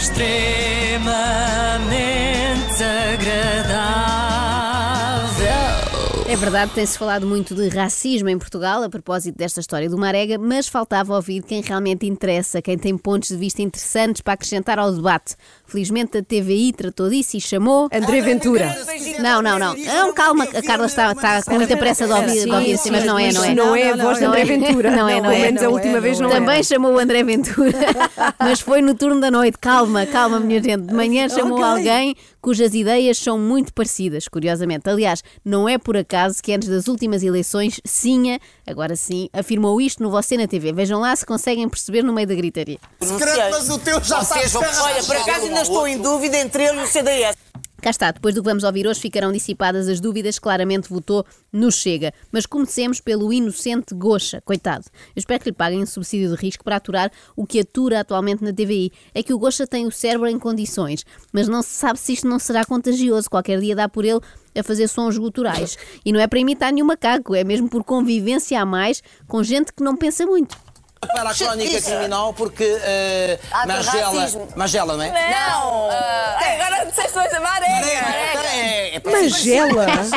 extremamente agradável. É verdade, tem-se falado muito de racismo em Portugal a propósito desta história do Marega, mas faltava ouvir quem realmente interessa, quem tem pontos de vista interessantes para acrescentar ao debate. Felizmente a TVI tratou disso e chamou... André Ventura. Não, calma, a Carla está com muita pressa de ouvir assim, mas não é. Não é a voz de André Ventura. Pelo menos a última vez não é. Também chamou o André Ventura, mas foi no turno da noite. Calma, minha gente. De manhã chamou alguém cujas ideias são muito parecidas, curiosamente. Aliás, não é por acaso que antes das últimas eleições, Sinha, agora sim, afirmou isto no Você na TV. Vejam lá se conseguem perceber no meio da gritaria. Mas o teu já está. Olha, por acaso ainda estou em dúvida entre ele e o CDS. Cá está, depois do que vamos ouvir hoje ficarão dissipadas as dúvidas, claramente votou no Chega. Mas comecemos pelo inocente Gocha, coitado. Eu espero que lhe paguem um subsídio de risco para aturar o que atura atualmente na TVI. É que o Gocha tem o cérebro em condições, mas não se sabe se isto não será contagioso. Qualquer dia dá por ele a fazer sons guturais. E não é para imitar nenhum macaco, é mesmo por convivência a mais com gente que não pensa muito. Para a crónica criminal, porque Magela, não é? Não! Agora disseste hoje a Marega! Magela? Olha, mas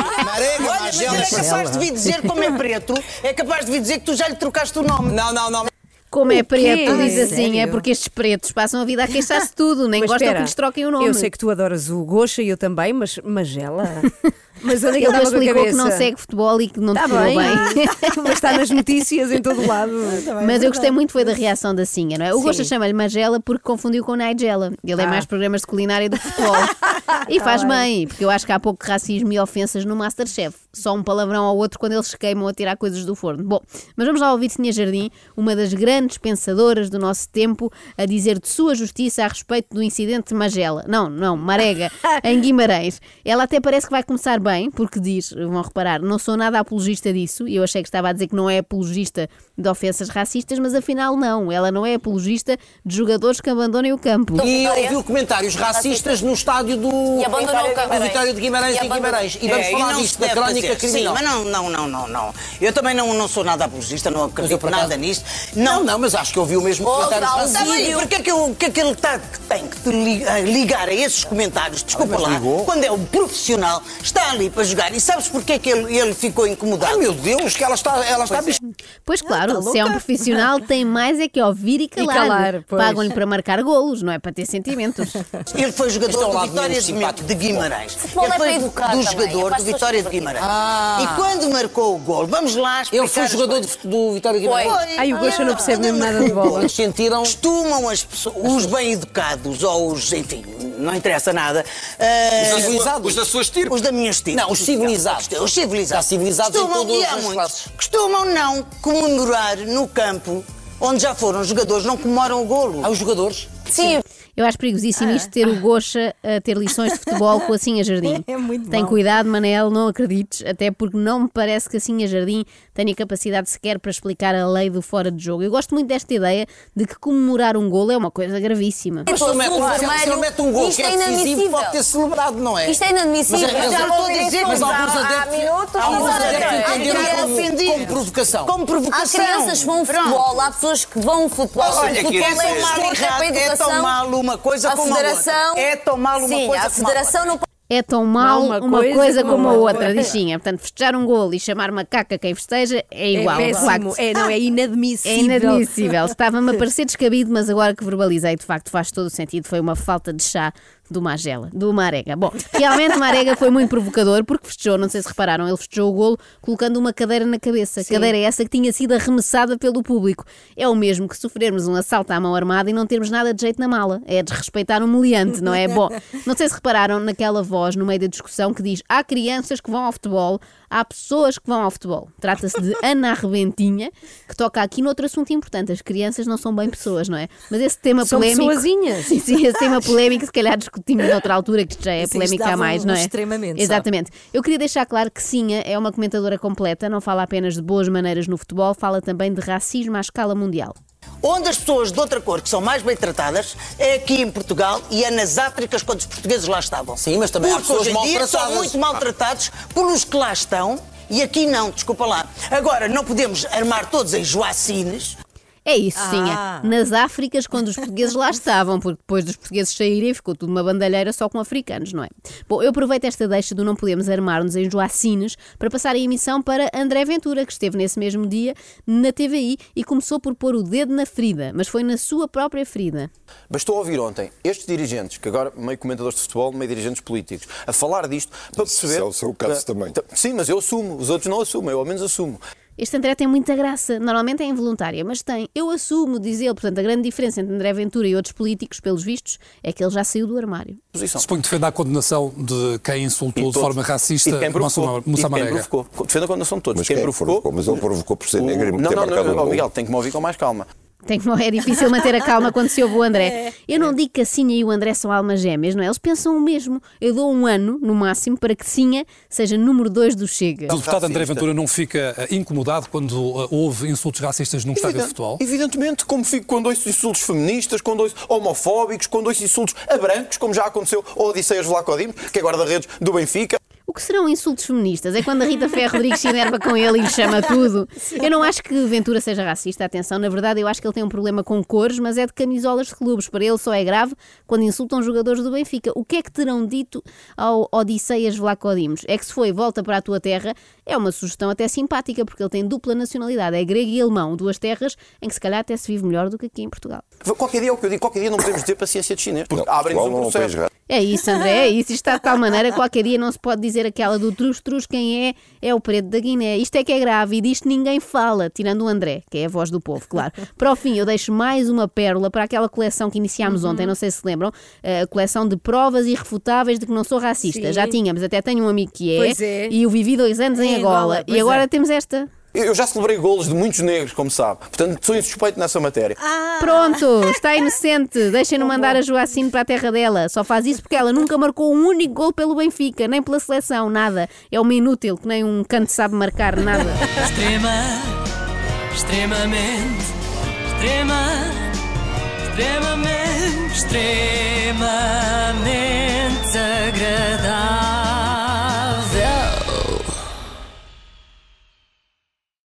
ele é capaz de vir dizer como é preto, é capaz de vir dizer que tu já lhe trocaste o nome. Não. Como é preto, diz assim, é porque estes pretos passam a vida a queixar-se tudo, nem mas gostam que lhes troquem o nome. Eu sei que tu adoras o Gocha e eu também, mas Magela... Mas onde é que ele explicou que não segue futebol e que não está bem. Mas está nas notícias em todo lado. Mas eu gostei muito foi da reação da Sinha, não é? O Gosta chama-lhe Magela porque confundiu com Nigella. Ele é mais programas de culinária do que futebol. E faz bem, porque eu acho que há pouco racismo e ofensas no Masterchef. Só um palavrão ao outro quando eles se queimam a tirar coisas do forno. Bom, mas vamos lá ouvir Tinha Jardim, uma das grandes pensadoras do nosso tempo, a dizer de sua justiça a respeito do incidente de Magela. Marega, em Guimarães. Ela até parece que vai começar bem, porque diz, vão reparar, não sou nada apologista disso, e eu achei que estava a dizer que não é apologista de ofensas racistas, mas afinal não, ela não é apologista de jogadores que abandonem o campo. E ouviu comentários racistas no estádio do Vitória de Guimarães em Guimarães. E vamos falar disto da crónica criminal. Sim, mas não. Eu também não sou nada apologista, não acredito nada nisto. Não, mas acho que ouvi o mesmo comentário racistas. Porquê é que ele tem que ligar a esses comentários, desculpa lá, quando é um profissional, está ali para jogar. E sabes porque é que ele ficou incomodado? Ai, meu Deus, que ela está Pois claro, se é um profissional tem mais é que ouvir e calar. Pagam-lhe para marcar golos, não é para ter sentimentos. Ele foi jogador do Vitória de Guimarães. Ele foi do jogador do Vitória de Guimarães. E quando marcou o golo, vamos lá explicar. Ele foi jogador do Vitória de Guimarães. Ai, o Gocha não percebe mesmo nada de bola. Sentiram? Costumam as pessoas, os bem educados ou os, enfim, não interessa nada. Os da sua estirpe. Os da minha estirpe. Não, os civilizados. Os civilizados. Costumam não comemorar no campo onde já foram os jogadores, não comemoram o golo. Os jogadores? Sim. Eu acho perigosíssimo isto, ter o Gocha a ter lições de futebol com a Sinha Jardim. É muito Tem cuidado, Manel, não acredites, até porque não me parece que a Sinha Jardim tenha capacidade sequer para explicar a lei do fora de jogo. Eu gosto muito desta ideia de que comemorar um golo é uma coisa gravíssima. Mas se não mete um golo que é decisivo, pode ter celebrado, não é? Isto é inadmissível. Mas já estou a dizer, mas alguns adeptos entenderam como provocação. Há crianças que vão ao futebol, há pessoas que vão ao futebol. Olha, que é tão maluco. Uma coisa como a outra. É tão mal uma coisa como a outra. Não... É tão mal uma coisa como a outra, dixinha. Portanto, festejar um golo e chamar macaca quem festeja é igual. É péssimo, é inadmissível. É inadmissível. Estava-me a parecer descabido, mas agora que verbalizei, de facto, faz todo o sentido. Foi uma falta de chá do Marega. Bom, realmente Marega foi muito provocador porque festejou, não sei se repararam, ele festejou o golo colocando uma cadeira na cabeça. Sim. Cadeira essa que tinha sido arremessada pelo público. É o mesmo que sofrermos um assalto à mão armada e não termos nada de jeito na mala. É desrespeitar um meliante, não é? Bom, não sei se repararam naquela voz no meio da discussão que diz: há crianças que vão ao futebol, há pessoas que vão ao futebol. Trata-se de Ana Arrebentinha, que toca aqui noutro assunto importante. As crianças não são bem pessoas, não é? Mas esse tema polémico... São pessoazinhas. Sim, esse tema polémico se calhar discutimos noutra altura, que já é polémica a mais, não é? Extremamente. Exatamente. Eu queria deixar claro que Sinha é uma comentadora completa, não fala apenas de boas maneiras no futebol, fala também de racismo à escala mundial. Onde as pessoas de outra cor que são mais bem tratadas é aqui em Portugal e é nas Áfricas quando os portugueses lá estavam. Sim, mas também porque há pessoas maltratadas. São muito maltratados pelos que lá estão E aqui não, desculpa lá. Agora, não podemos armar todos em Joacines. É isso, sim. É. Nas Áfricas, quando os portugueses lá estavam, porque depois dos portugueses saírem ficou tudo uma bandalheira só com africanos, não é? Bom, eu aproveito esta deixa do não podemos armar-nos em Joacines para passar a emissão para André Ventura, que esteve nesse mesmo dia na TVI e começou por pôr o dedo na ferida, mas foi na sua própria ferida. Bastou ouvir ontem estes dirigentes, que agora meio comentadores de futebol, meio dirigentes políticos, a falar disto para perceber... Isso é o seu caso também. Sim, mas eu assumo, os outros não assumem, eu ao menos assumo. Este André tem muita graça, normalmente é involuntária, mas tem. Eu assumo, diz ele, portanto, a grande diferença entre André Ventura e outros políticos, pelos vistos, é que ele já saiu do armário. Suponho que defende a condenação de quem insultou de forma racista Moussa Marega. Defende a condenação de todos. Mas quem provocou? Mas ele provocou por ser negro e por ter marcado o gol. Miguel, tem que me ouvir com mais calma. É difícil manter a calma quando se ouve o André. Eu não digo que a Sinha e o André são almas gêmeas, não é? Eles pensam o mesmo. Eu dou um ano, no máximo, para que Sinha seja número 2 do Chega. O deputado André Ventura não fica incomodado quando houve insultos racistas num estádio de futebol? Evidentemente, como fico quando ouço insultos feministas, quando ouço homofóbicos, quando ouço insultos a brancos, como já aconteceu ao Odysseas Vlachodimos, que é guarda-redes do Benfica. O que serão insultos feministas? É quando a Rita Ferro Rodrigues se enerva com ele e lhe chama tudo? Eu não acho que Ventura seja racista, atenção. Na verdade, eu acho que ele tem um problema com cores, mas é de camisolas de clubes. Para ele só é grave quando insultam jogadores do Benfica. O que é que terão dito ao Odysseas Vlachodimos? É que se foi volta para a tua terra, é uma sugestão até simpática, porque ele tem dupla nacionalidade. É grego e alemão, duas terras em que se calhar até se vive melhor do que aqui em Portugal. Qualquer dia é o que eu digo, qualquer dia não podemos dizer paciência de chinês, porque abrem-nos um processo. É isso, André, é isso. Isto está de tal maneira que qualquer dia não se pode dizer aquela do trus-trus, quem é, é o preto da Guiné. Isto é que é grave e disto ninguém fala, tirando o André, que é a voz do povo, claro. Para o fim, eu deixo mais uma pérola para aquela coleção que iniciámos ontem, não sei se lembram, a coleção de provas irrefutáveis de que não sou racista. Sim. Já tínhamos, até tenho um amigo que é, pois é. E eu vivi 2 anos em Angola e agora temos esta. Eu já celebrei golos de muitos negros, como sabe. Portanto, sou insuspeito nessa matéria. Pronto, está inocente. Deixem-no mandar a Joacine para a terra dela. Só faz isso porque ela nunca marcou um único gol pelo Benfica, nem pela seleção, nada. É uma inútil, que nem um canto sabe marcar, nada. Extremamente.